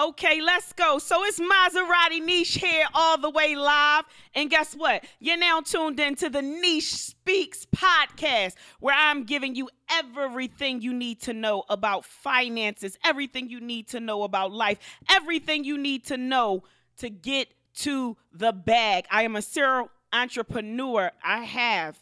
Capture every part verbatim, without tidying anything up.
Okay, let's go. So it's Maserati Niche here all the way live. And guess what? You're now tuned into the Niche Speaks podcast, where I'm giving you everything you need to know about finances, everything you need to know about life, everything you need to know to get to the bag. I am a serial entrepreneur. I have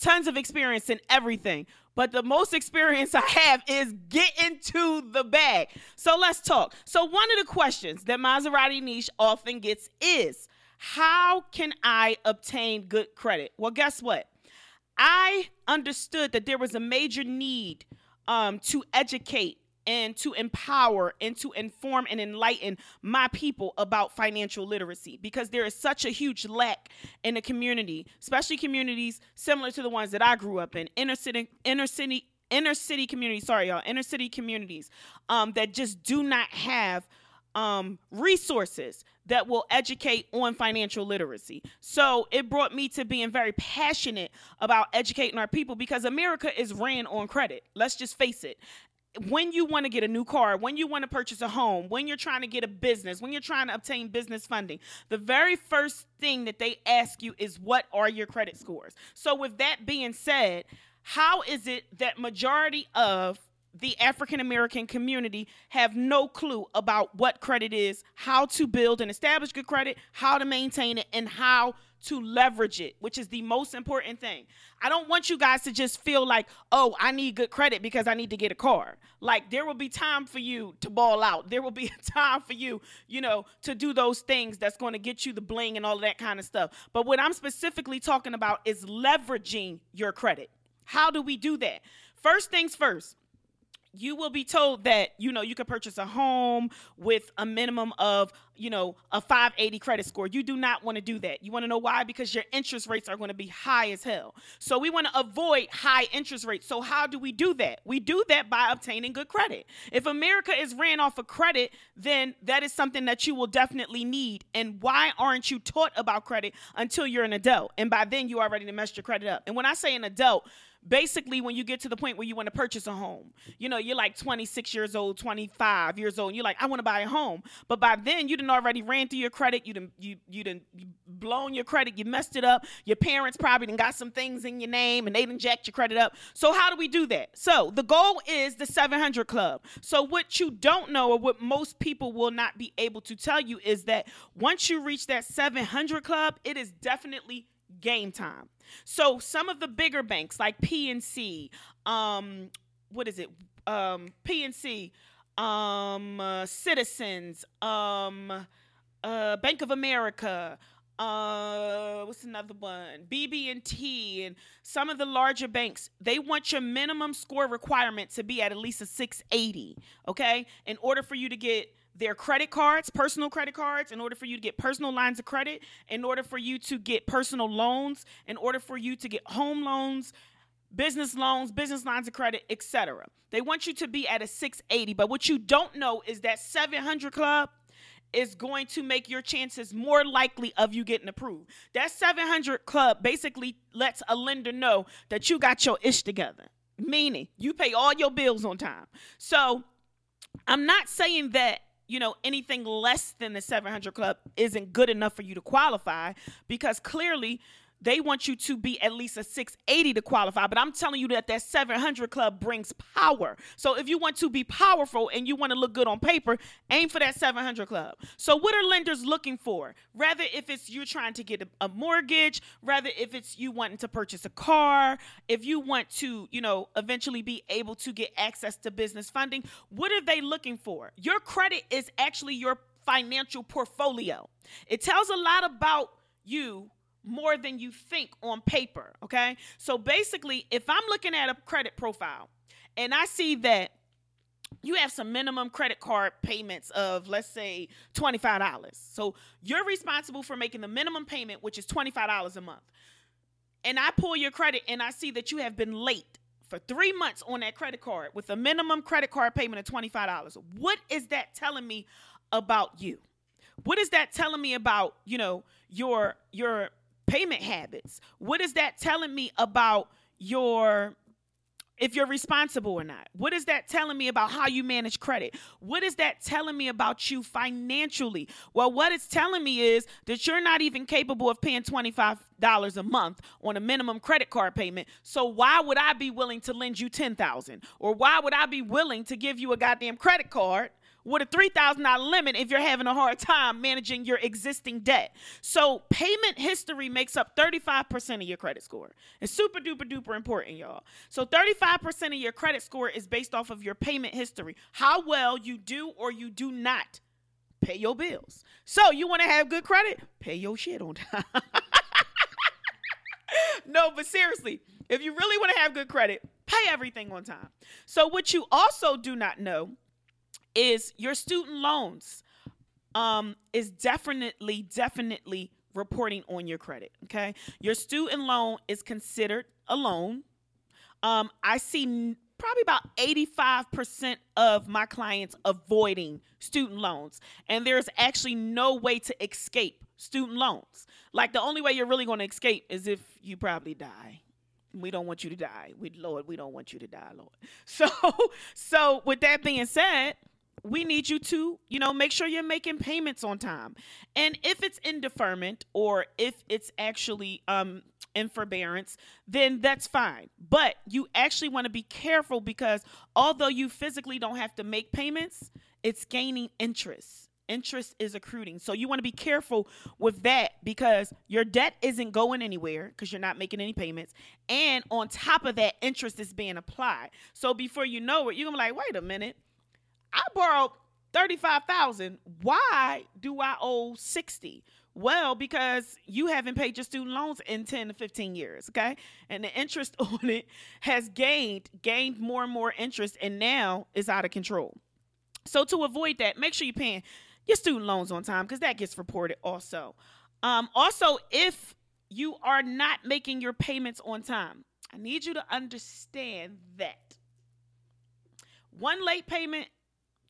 tons of experience in everything. But the most experience I have is getting to the bag. So let's talk. So one of the questions that Maserati Niche often gets is, how can I obtain good credit? Well, guess what? I understood that there was a major need um, to educate and to empower and to inform and enlighten my people about financial literacy, because there is such a huge lack in the community, especially communities similar to the ones that I grew up in, inner city, inner city, inner city communities, sorry, y'all, inner city communities um, that just do not have um, resources that will educate on financial literacy. So it brought me to being very passionate about educating our people, because America is ran on credit. Let's just face it. When you want to get a new car, when you want to purchase a home, when you're trying to get a business, when you're trying to obtain business funding, the very first thing that they ask you is, what are your credit scores? So with that being said, how is it that majority of the African-American community have no clue about what credit is, how to build and establish good credit, how to maintain it, and how to leverage it, which is the most important thing. I don't want you guys to just feel like, oh, I need good credit because I need to get a car. Like, there will be time for you to ball out. There will be a time for you, you know, to do those things that's going to get you the bling and all of that kind of stuff. But what I'm specifically talking about is leveraging your credit. How do we do that? First things first. You will be told that, you know, you can purchase a home with a minimum of, you know, a five eighty credit score. You do not want to do that. You want to know why? Because your interest rates are going to be high as hell. So we want to avoid high interest rates. So how do we do that? We do that by obtaining good credit. If America is ran off of credit, then that is something that you will definitely need. And why aren't you taught about credit until you're an adult? And by then you are ready to mess your credit up. And when I say an adult, basically, when you get to the point where you want to purchase a home, you know, you're like twenty-six years old, twenty-five years old, and you're like, I want to buy a home. But by then, you done already ran through your credit. You done, you, you done blown your credit. You messed it up. Your parents probably done got some things in your name, and they done jacked your credit up. So how do we do that? So the goal is the seven hundred Club. So what you don't know, or what most people will not be able to tell you, is that once you reach that seven hundred Club, it is definitely game time. So some of the bigger banks like P N C, um, what is it? Um, P N C, um, uh, Citizens, um, uh, Bank of America, uh, what's another one? B B and T, and some of the larger banks, they want your minimum score requirement to be at at least a six eighty, okay? In order for you to get their credit cards, personal credit cards, in order for you to get personal lines of credit, in order for you to get personal loans, in order for you to get home loans, business loans, business lines of credit, et cetera. They want you to be at a six eighty, but what you don't know is that seven hundred Club is going to make your chances more likely of you getting approved. That seven hundred Club basically lets a lender know that you got your ish together, meaning you pay all your bills on time. So I'm not saying that, you know, anything less than the seven hundred Club isn't good enough for you to qualify, because clearly they want you to be at least a six eighty to qualify. But I'm telling you that that seven hundred Club brings power. So if you want to be powerful and you want to look good on paper, aim for that seven hundred Club. So what are lenders looking for? Rather, if it's you're trying to get a, a mortgage, rather if it's you wanting to purchase a car, if you want to, you know, eventually be able to get access to business funding, what are they looking for? Your credit is actually your financial portfolio. It tells a lot about you more than you think on paper, okay? So basically, if I'm looking at a credit profile and I see that you have some minimum credit card payments of, let's say, twenty-five dollars. So you're responsible for making the minimum payment, which is twenty-five dollars a month. And I pull your credit and I see that you have been late for three months on that credit card with a minimum credit card payment of twenty-five dollars. What is that telling me about you? What is that telling me about, you know, your, your, payment habits? What is that telling me about your if you're responsible or not? What is that telling me about how you manage credit? What is that telling me about you financially? Well, what it's telling me is that you're not even capable of paying twenty-five dollars a month on a minimum credit card payment. So why would I be willing to lend you ten thousand dollars? Or why would I be willing to give you a goddamn credit card with a three thousand dollars limit if you're having a hard time managing your existing debt? So payment history makes up thirty-five percent of your credit score. It's super duper duper important, y'all. So thirty-five percent of your credit score is based off of your payment history, how well you do or you do not pay your bills. So you want to have good credit? Pay your shit on time. No, but seriously, if you really want to have good credit, pay everything on time. So what you also do not know is your student loans um, is definitely, definitely reporting on your credit, okay? Your student loan is considered a loan. Um, I see n- probably about eighty-five percent of my clients avoiding student loans, and there's actually no way to escape student loans. Like, the only way you're really going to escape is if you probably die. We don't want you to die. We, Lord, we don't want you to die, Lord. So, so with that being said, we need you to, you know, make sure you're making payments on time. And if it's in deferment or if it's actually um, in forbearance, then that's fine. But you actually want to be careful, because although you physically don't have to make payments, it's gaining interest. Interest is accruing. So you want to be careful with that, because your debt isn't going anywhere because you're not making any payments. And on top of that, interest is being applied. So before you know it, you're going to be like, wait a minute. I borrowed thirty-five thousand dollars. Why do I owe sixty thousand dollars? Well, because you haven't paid your student loans in ten to fifteen years, okay? And the interest on it has gained, gained more and more interest, and now it's out of control. So to avoid that, make sure you're paying your student loans on time, because that gets reported also. Um, also, if you are not making your payments on time, I need you to understand that one late payment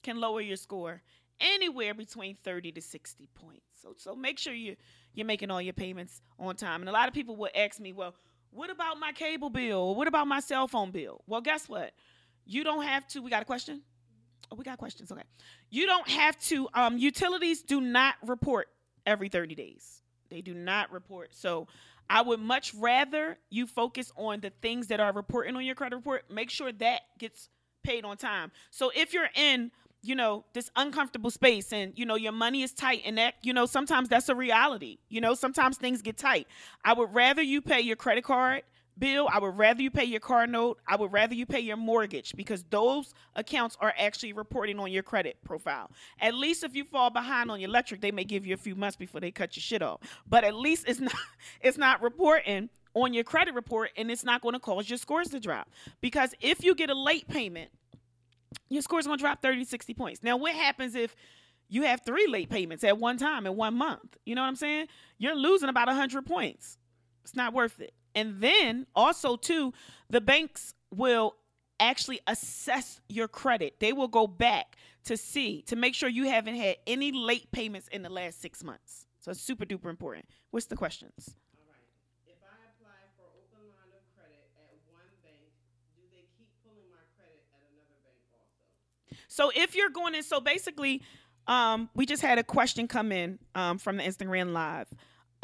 can lower your score anywhere between thirty to sixty points. So so make sure you, you're making all your payments on time. And a lot of people will ask me, well, what about my cable bill? Or what about my cell phone bill? Well, guess what? You don't have to. We got a question? Oh, we got questions. Okay. You don't have to. Um, utilities do not report every thirty days. They do not report. So I would much rather you focus on the things that are reporting on your credit report. Make sure that gets paid on time. So if you're in, you know, this uncomfortable space and, you know, your money is tight, and that, you know, sometimes that's a reality. You know, sometimes things get tight. I would rather you pay your credit card bill. I would rather you pay your car note. I would rather you pay your mortgage, because those accounts are actually reporting on your credit profile. At least if you fall behind on your electric, they may give you a few months before they cut your shit off. But at least it's not, it's not reporting on your credit report, and it's not going to cause your scores to drop. Because if you get a late payment, your score is going to drop thirty, sixty points. Now, what happens if you have three late payments at one time in one month? You know what I'm saying? You're losing about one hundred points. It's not worth it. And then also, too, the banks will actually assess your credit. They will go back to see, to make sure you haven't had any late payments in the last six months. So it's super duper important. What's the questions? So if you're going in, so basically, um, we just had a question come in um, from the Instagram Live,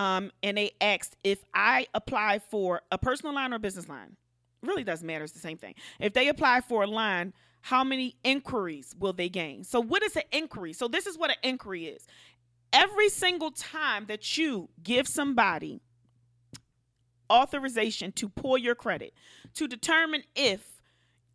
um, and they asked if I apply for a personal line or business line. Really doesn't matter. It's the same thing. If they apply for a line, how many inquiries will they gain? So what is an inquiry? So this is what an inquiry is. Every single time that you give somebody authorization to pull your credit, to determine if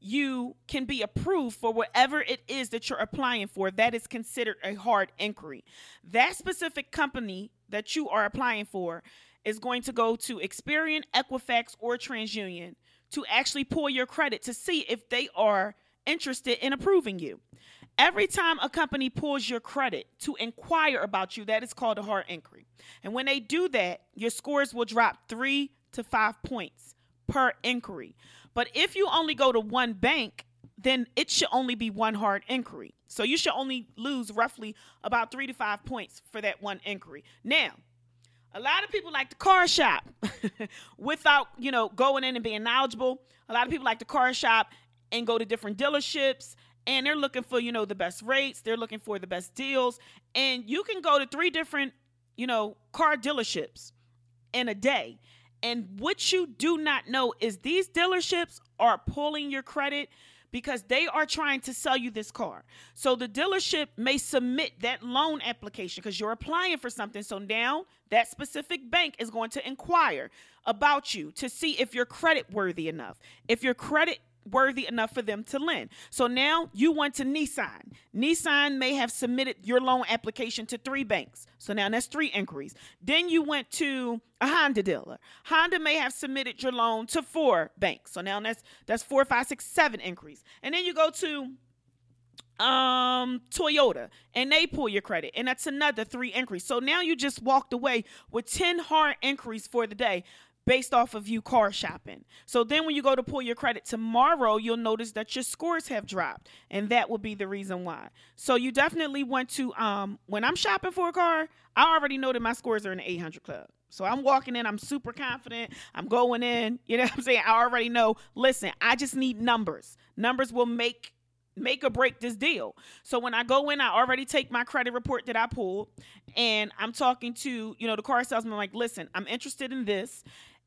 you can be approved for whatever it is that you're applying for, that is considered a hard inquiry. That specific company that you are applying for is going to go to Experian, Equifax, or TransUnion to actually pull your credit to see if they are interested in approving you. Every time a company pulls your credit to inquire about you, that is called a hard inquiry. And when they do that, your scores will drop three to five points per inquiry. But if you only go to one bank, then it should only be one hard inquiry. So you should only lose roughly about three to five points for that one inquiry. Now, A lot of people like to car shop without, you know, going in and being knowledgeable. A lot of people like to car shop and go to different dealerships, and they're looking for, you know, the best rates. They're looking for the best deals. And you can go to three different, you know, car dealerships in a day. And what you do not know is these dealerships are pulling your credit because they are trying to sell you this car. So the dealership may submit that loan application because you're applying for something. So now that specific bank is going to inquire about you to see if you're credit worthy enough, if you're credit worthy enough for them to lend. So now you went to Nissan. Nissan may have submitted your loan application to three banks. So now that's three inquiries. Then you went to a Honda dealer. Honda may have submitted your loan to four banks. So now that's that's four, five, six, seven inquiries. And then you go to um Toyota and they pull your credit, and that's another three inquiries. So now you just walked away with ten hard inquiries for the day, based off of you car shopping. So then when you go to pull your credit tomorrow, you'll notice that your scores have dropped, and that will be the reason why. So you definitely want to, um, when I'm shopping for a car, I already know that my scores are in the eight hundred club. So I'm walking in, I'm super confident, I'm going in, you know what I'm saying? I already know, listen, I just need numbers. Numbers will make make or break this deal. So when I go in, I already take my credit report that I pulled, and I'm talking to, you know, the car salesman, like, listen, I'm interested in this.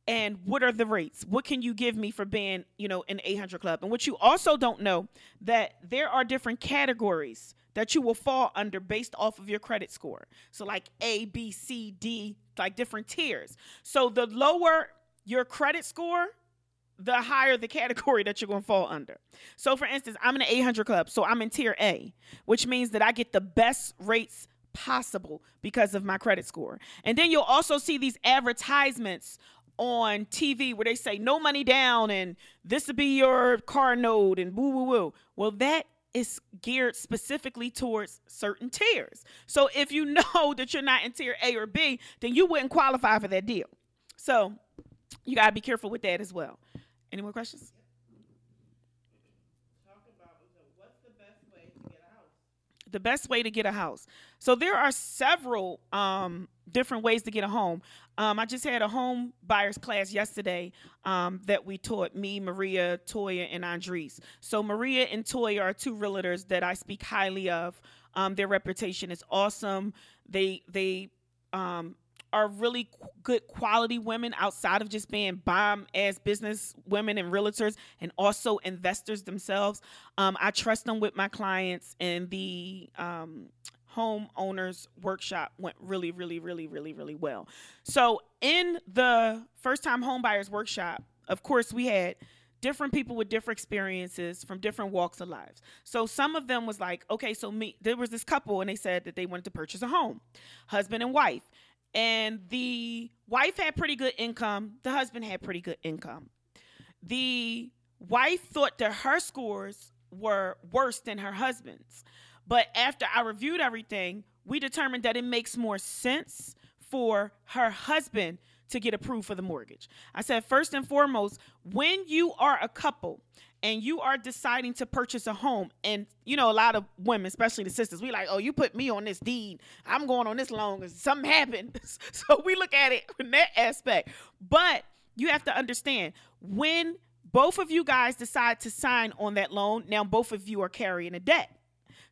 And what are the rates? What can you give me for being, you know, in the eight hundred club? And what you also don't know, that there are different categories that you will fall under based off of your credit score. So like A, B, C, D, like different tiers. So the lower your credit score, the higher the category that you're going to fall under. So for instance, I'm in the eight hundred club, so I'm in tier A, which means that I get the best rates possible because of my credit score. And then you'll also see these advertisements on T V where they say no money down and this will be your car note and woo woo woo. Well, that is geared specifically towards certain tiers. So if you know that you're not in tier A or B, then you wouldn't qualify for that deal. So you got to be careful with that as well. Any more questions? Talk about what's the best way to get a house. The best way to get a house. So there are several um different ways to get a home. Um, I just had a home buyers class yesterday um, that we taught, me, Maria, Toya, and Andres. So Maria and Toya are two realtors that I speak highly of. Um, their reputation is awesome. They they um, are really qu- good quality women outside of just being bomb-ass business women and realtors, and also investors themselves. Um, I trust them with my clients, and the um, homeowners workshop went really, really, really, really, really well. So in the first time homebuyers workshop, of course, we had different people with different experiences from different walks of lives. So some of them was like, okay, so me, there was this couple and they said that they wanted to purchase a home, husband and wife. And the wife had pretty good income. The husband had pretty good income. The wife thought that her scores were worse than her husband's. But after I reviewed everything, we determined that it makes more sense for her husband to get approved for the mortgage. I said, first and foremost, when you are a couple and you are deciding to purchase a home, and, you know, a lot of women, especially the sisters, we like, oh, you put me on this deed, I'm going on this loan, something happened. So we look at it from that aspect. But you have to understand, when both of you guys decide to sign on that loan, now both of you are carrying a debt.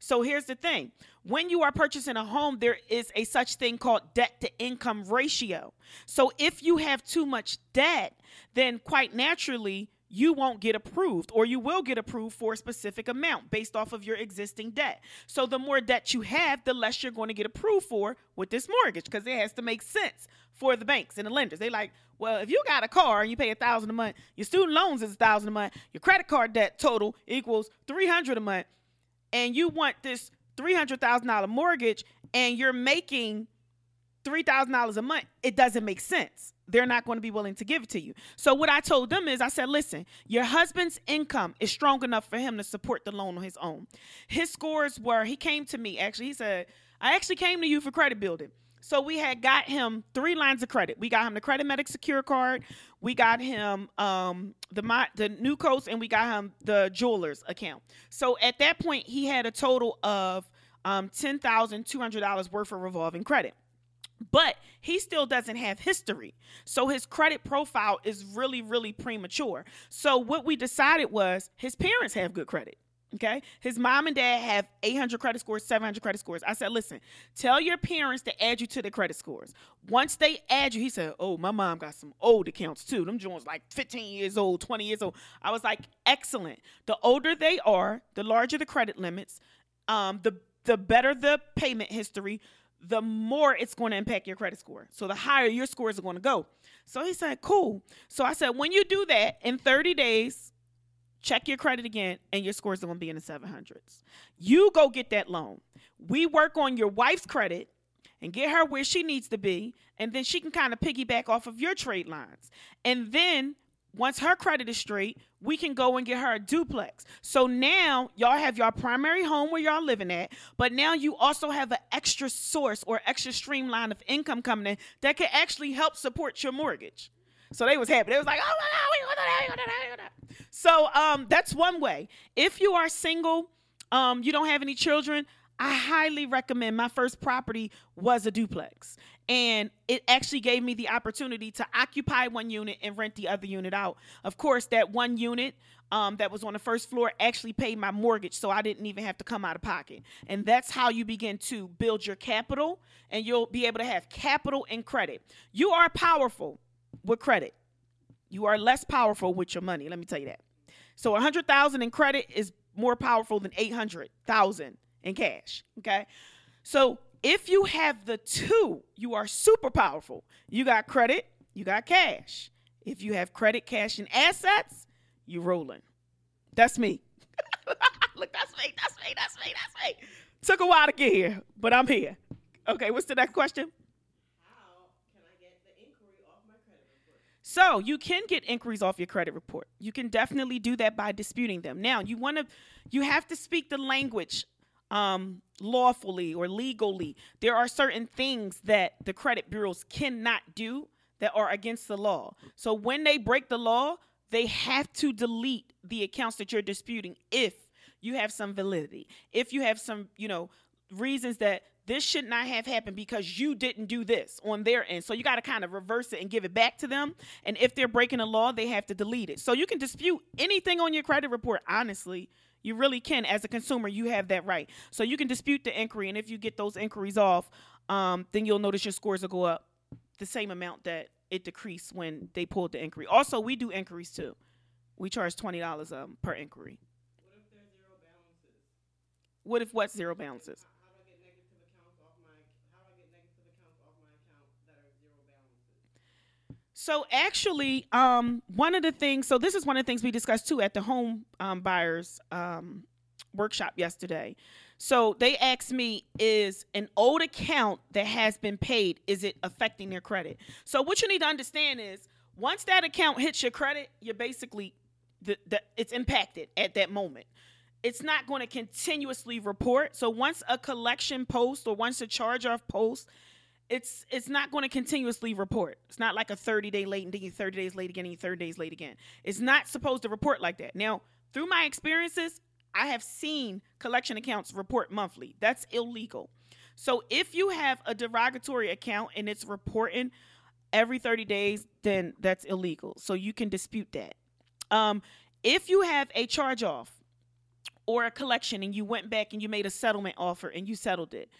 So here's the thing. When you are purchasing a home, there is a such thing called debt to income ratio. So if you have too much debt, then quite naturally, you won't get approved, or you will get approved for a specific amount based off of your existing debt. So the more debt you have, the less you're going to get approved for with this mortgage, because it has to make sense for the banks and the lenders. They like, well, if you got a car and you pay a thousand a month, your student loans is a thousand a month, your credit card debt total equals three hundred a month, and you want this three hundred thousand dollars mortgage and you're making three thousand dollars a month, it doesn't make sense. They're not going to be willing to give it to you. So what I told them is, I said, listen, your husband's income is strong enough for him to support the loan on his own. His scores were, he came to me, actually, he said, I actually came to you for credit building. So we had got him three lines of credit. We got him the Credit Medic Secure Card. We got him um, the the New Coast, and we got him the jeweler's account. So at that point, he had a total of um, ten thousand two hundred dollars worth of revolving credit. But he still doesn't have history. So his credit profile is really, really premature. So what we decided was his parents have good credit. Okay. His mom and dad have eight hundred credit scores, seven hundred credit scores. I said, listen, tell your parents to add you to the credit scores. Once they add you, he said, oh, my mom got some old accounts too. Them joints like fifteen years old, twenty years old. I was like, excellent. The older they are, the larger the credit limits, um, the, the better the payment history, the more it's going to impact your credit score. So the higher your scores are going to go. So he said, cool. So I said, when you do that in thirty days, check your credit again, and your scores are going to be in the seven hundreds. You go get that loan. We work on your wife's credit and get her where she needs to be, and then she can kind of piggyback off of your trade lines. And then once her credit is straight, we can go and get her a duplex. So now y'all have your primary home where y'all living at, but now you also have an extra source or extra streamline of income coming in that can actually help support your mortgage. So they was happy. They was like, oh, my God, we going to that, we going to that, we going to that. So um, that's one way. If you are single, um, you don't have any children, I highly recommend. My first property was a duplex, and it actually gave me the opportunity to occupy one unit and rent the other unit out. Of course, that one unit um, that was on the first floor actually paid my mortgage, so I didn't even have to come out of pocket. And that's how you begin to build your capital, and you'll be able to have capital and credit. You are powerful with credit. You are less powerful with your money. Let me tell you that. So one hundred thousand dollars in credit is more powerful than eight hundred thousand dollars in cash. Okay. So if you have the two, you are super powerful. You got credit, you got cash. If you have credit, cash, and assets, you rolling. That's me. Look, that's me. That's me. That's me. That's me. Took a while to get here, but I'm here. Okay. What's the next question? So you can get inquiries off your credit report. You can definitely do that by disputing them. Now, you want to, you have to speak the language um, lawfully or legally. There are certain things that the credit bureaus cannot do that are against the law. So when they break the law, they have to delete the accounts that you're disputing if you have some validity, if you have some, you know, reasons that this should not have happened because you didn't do this on their end. So you got to kind of reverse it and give it back to them. And if they're breaking the law, they have to delete it. So you can dispute anything on your credit report. Honestly, you really can. As a consumer, you have that right. So you can dispute the inquiry. And if you get those inquiries off, um, then you'll notice your scores will go up the same amount that it decreased when they pulled the inquiry. Also, we do inquiries too. We charge twenty dollars um, per inquiry. What if there's zero balances? What if what zero balances? So actually, um, one of the things, so this is one of the things we discussed too at the home um, buyers um, workshop yesterday. So they asked me, is an old account that has been paid, is it affecting their credit? So what you need to understand is once that account hits your credit, you're basically, the, the, it's impacted at that moment. It's not going to continuously report. So once a collection post or once a charge off post, It's it's not going to continuously report. It's not like a thirty-day late and then you thirty days late again and you thirty days late again. It's not supposed to report like that. Now, through my experiences, I have seen collection accounts report monthly. That's illegal. So if you have a derogatory account and it's reporting every thirty days, then that's illegal. So you can dispute that. Um, if you have a charge-off or a collection and you went back and you made a settlement offer and you settled it,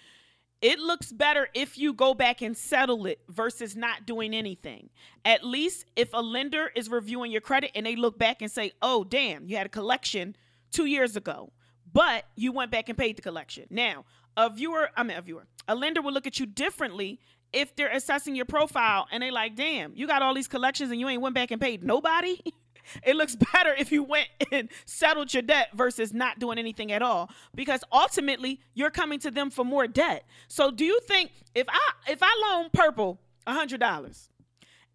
it looks better if you go back and settle it versus not doing anything. At least if a lender is reviewing your credit and they look back and say, oh, damn, you had a collection two years ago, but you went back and paid the collection. Now, a viewer, I mean, a viewer, a lender will look at you differently if they're assessing your profile and they like, damn, you got all these collections and you ain't went back and paid nobody. It looks better if you went and settled your debt versus not doing anything at all, because ultimately you're coming to them for more debt. So do you think if I if I loan Purple one hundred dollars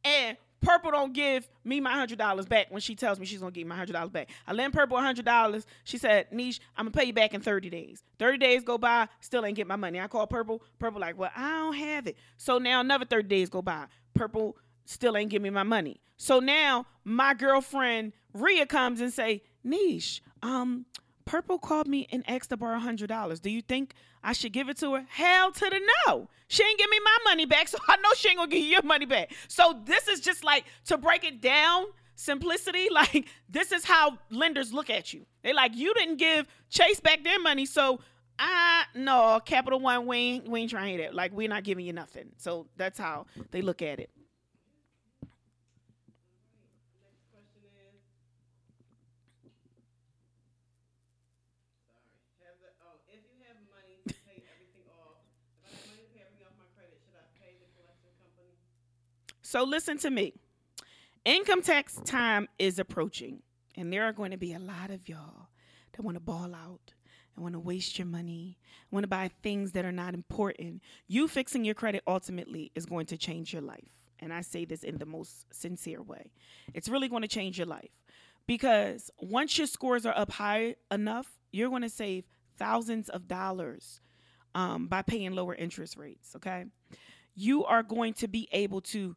and Purple don't give me my one hundred dollars back when she tells me she's going to give me my one hundred dollars back. I lend Purple one hundred dollars. She said, Niche, I'm going to pay you back in thirty days. thirty days go by, still ain't get my money. I call Purple. Purple like, well, I don't have it. So now another thirty days go by. Purple still ain't give me my money. So now my girlfriend Ria comes and say, Niche, um, Purple called me and asked to borrow one hundred dollars. Do you think I should give it to her? Hell to the no. She ain't give me my money back, so I know she ain't going to give you your money back. So this is just like, to break it down, simplicity, like this is how lenders look at you. They like, you didn't give Chase back their money, so I, no, Capital One, we ain't, we ain't trying to hear that. Like, we're not giving you nothing. So that's how they look at it. So listen to me. Income tax time is approaching, and there are going to be a lot of y'all that want to ball out and want to waste your money, want to buy things that are not important. You fixing your credit ultimately is going to change your life. And I say this in the most sincere way. It's really going to change your life, because once your scores are up high enough, you're going to save thousands of dollars um, by paying lower interest rates, okay? You are going to be able to,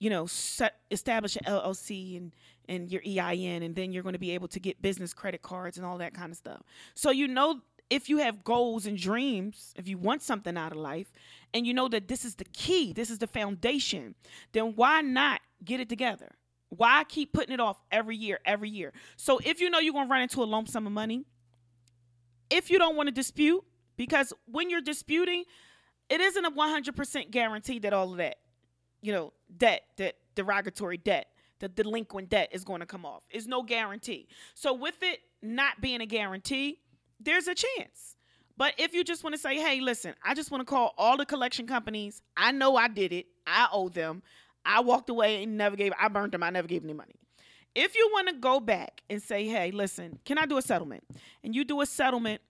you know, set, establish an L L C and, and your E I N, and then you're going to be able to get business credit cards and all that kind of stuff. So, you know, if you have goals and dreams, if you want something out of life, and you know that this is the key, this is the foundation, then why not get it together? Why keep putting it off every year, every year? So if you know you're going to run into a lump sum of money, if you don't want to dispute, because when you're disputing, it isn't a one hundred percent guarantee that all of that, you know, debt, that derogatory debt, the delinquent debt is going to come off. It's no guarantee. So with it not being a guarantee, there's a chance. But if you just want to say, hey, listen, I just want to call all the collection companies. I know I did it. I owe them. I walked away and never gave, I burned them. I never gave any money. If you want to go back and say, hey, listen, can I do a settlement? And you do a settlement,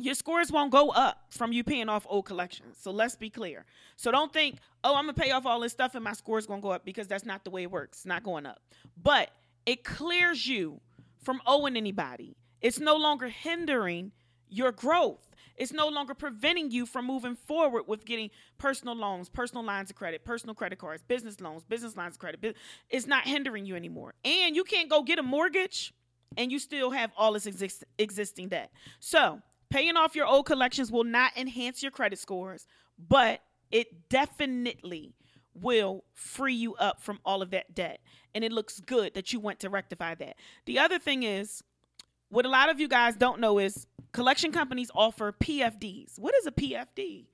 your scores won't go up from you paying off old collections. So let's be clear. So don't think, oh, I'm going to pay off all this stuff and my score's going to go up, because that's not the way it works. It's not going up. But it clears you from owing anybody. It's no longer hindering your growth. It's no longer preventing you from moving forward with getting personal loans, personal lines of credit, personal credit cards, business loans, business lines of credit. It's not hindering you anymore. And you can't go get a mortgage and you still have all this exist- existing debt. So paying off your old collections will not enhance your credit scores, but it definitely will free you up from all of that debt. And it looks good that you want to rectify that. The other thing is, what a lot of you guys don't know is collection companies offer P F Ds. What is a P F D?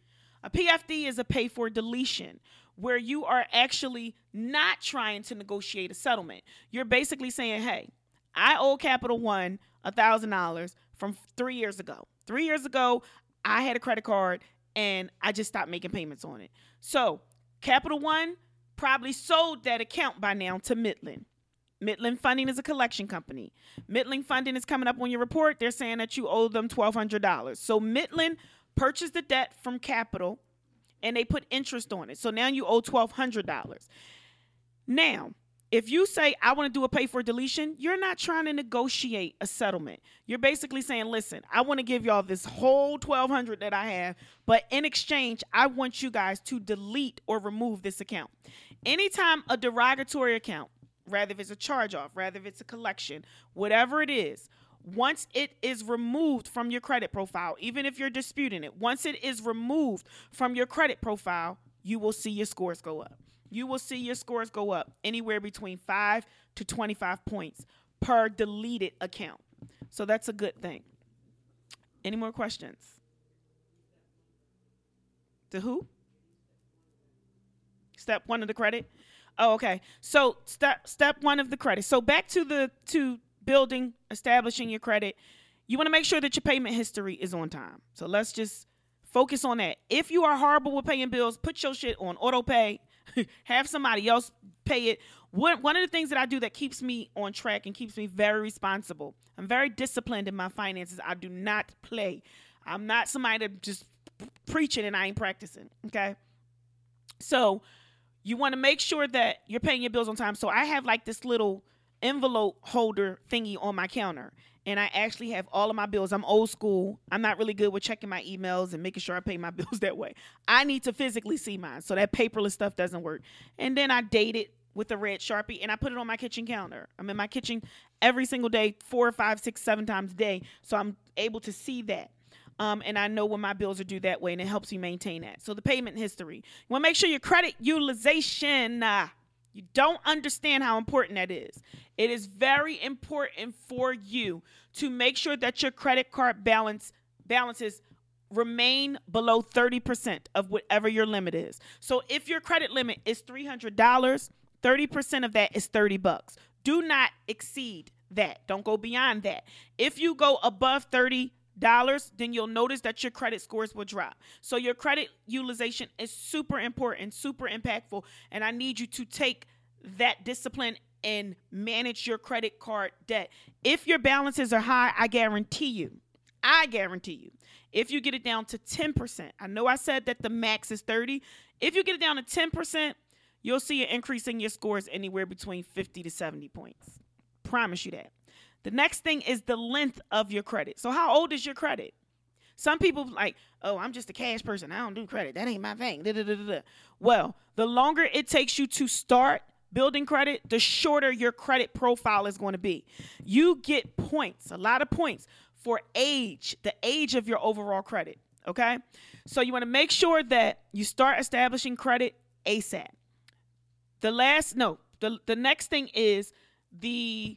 A P F D is a pay for deletion, where you are actually not trying to negotiate a settlement. You're basically saying, hey, I owe Capital One one thousand dollars from three years ago. Three years ago, I had a credit card and I just stopped making payments on it. So Capital One probably sold that account by now to Midland. Midland Funding is a collection company. Midland Funding is coming up on your report. They're saying that you owe them twelve hundred dollars. So Midland purchased the debt from Capital and they put interest on it. So now you owe twelve hundred dollars. Now, if you say, I want to do a pay for deletion, you're not trying to negotiate a settlement. You're basically saying, listen, I want to give y'all this whole twelve hundred dollars that I have, but in exchange, I want you guys to delete or remove this account. Anytime a derogatory account, rather if it's a charge off, rather if it's a collection, whatever it is, once it is removed from your credit profile, even if you're disputing it, once it is removed from your credit profile, you will see your scores go up. You will see your scores go up anywhere between five to twenty-five points per deleted account. So that's a good thing. Any more questions? To who? Step one of the credit? Oh, okay. So step step one of the credit. So back to the to building, establishing your credit. You want to make sure that your payment history is on time. So let's just focus on that. If you are horrible with paying bills, put your shit on auto pay. Have somebody else pay it. One, one of the things that I do that keeps me on track and keeps me very responsible, I'm very disciplined in my finances. I do not play. I'm not somebody that just preaching and I ain't practicing, okay? So you want to make sure that you're paying your bills on time. So I have like this little envelope holder thingy on my counter, and I actually have all of my bills. I'm old school. I'm not really good with checking my emails and making sure I pay my bills that way. I need to physically see mine, so that paperless stuff doesn't work. And then I date it with a red Sharpie, and I put it on my kitchen counter. I'm in my kitchen every single day, four, five, six, seven times a day, so I'm able to see that. Um, and I know when my bills are due that way, and it helps you maintain that. So the payment history. You want to make sure your credit utilization, uh, you don't understand how important that is. It is very important for you to make sure that your credit card balance balances remain below thirty percent of whatever your limit is. So if your credit limit is three hundred dollars, thirty percent of that is thirty bucks. Do not exceed that. Don't go beyond that. If you go above thirty dollars, then you'll notice that your credit scores will drop. So your credit utilization is super important, super impactful, and I need you to take that discipline and manage your credit card debt. If your balances are high, I guarantee you, I guarantee you, if you get it down to ten percent, I know I said that the max is thirty. If you get it down to ten percent, you'll see an increase in your scores anywhere between fifty to seventy points. Promise you that. The next thing is the length of your credit. So how old is your credit? Some people like, oh, I'm just a cash person. I don't do credit. That ain't my thing. Da, da, da, da. Well, the longer it takes you to start building credit, the shorter your credit profile is going to be. You get points, a lot of points, for age, the age of your overall credit, okay? So you want to make sure that you start establishing credit ASAP. The last, no, the, the next thing is the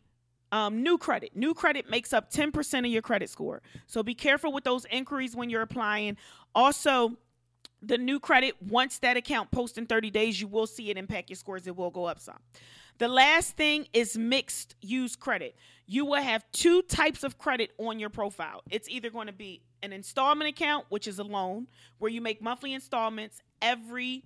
um, new credit. New credit makes up ten percent of your credit score. So be careful with those inquiries when you're applying. Also, the new credit, once that account posts in thirty days, you will see it impact your scores. It will go up some. The last thing is mixed use credit. You will have two types of credit on your profile. It's either going to be an installment account, which is a loan, where you make monthly installments every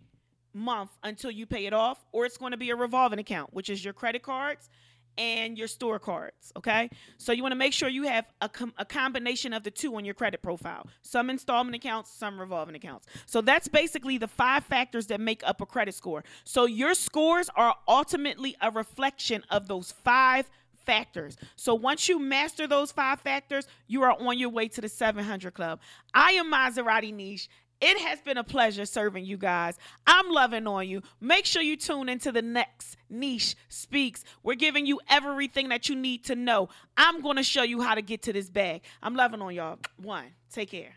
month until you pay it off, or it's going to be a revolving account, which is your credit cards and your store cards, okay? So you want to make sure you have a, com- a combination of the two on your credit profile, some installment accounts, some revolving accounts. So that's basically the five factors that make up a credit score. So your scores are ultimately a reflection of those five factors. So once you master those five factors, you are on your way to the seven hundred Club. I am Maserati Niche. It has been a pleasure serving you guys. I'm loving on you. Make sure you tune into the next Niche Speaks. We're giving you everything that you need to know. I'm going to show you how to get to this bag. I'm loving on y'all. One, take care.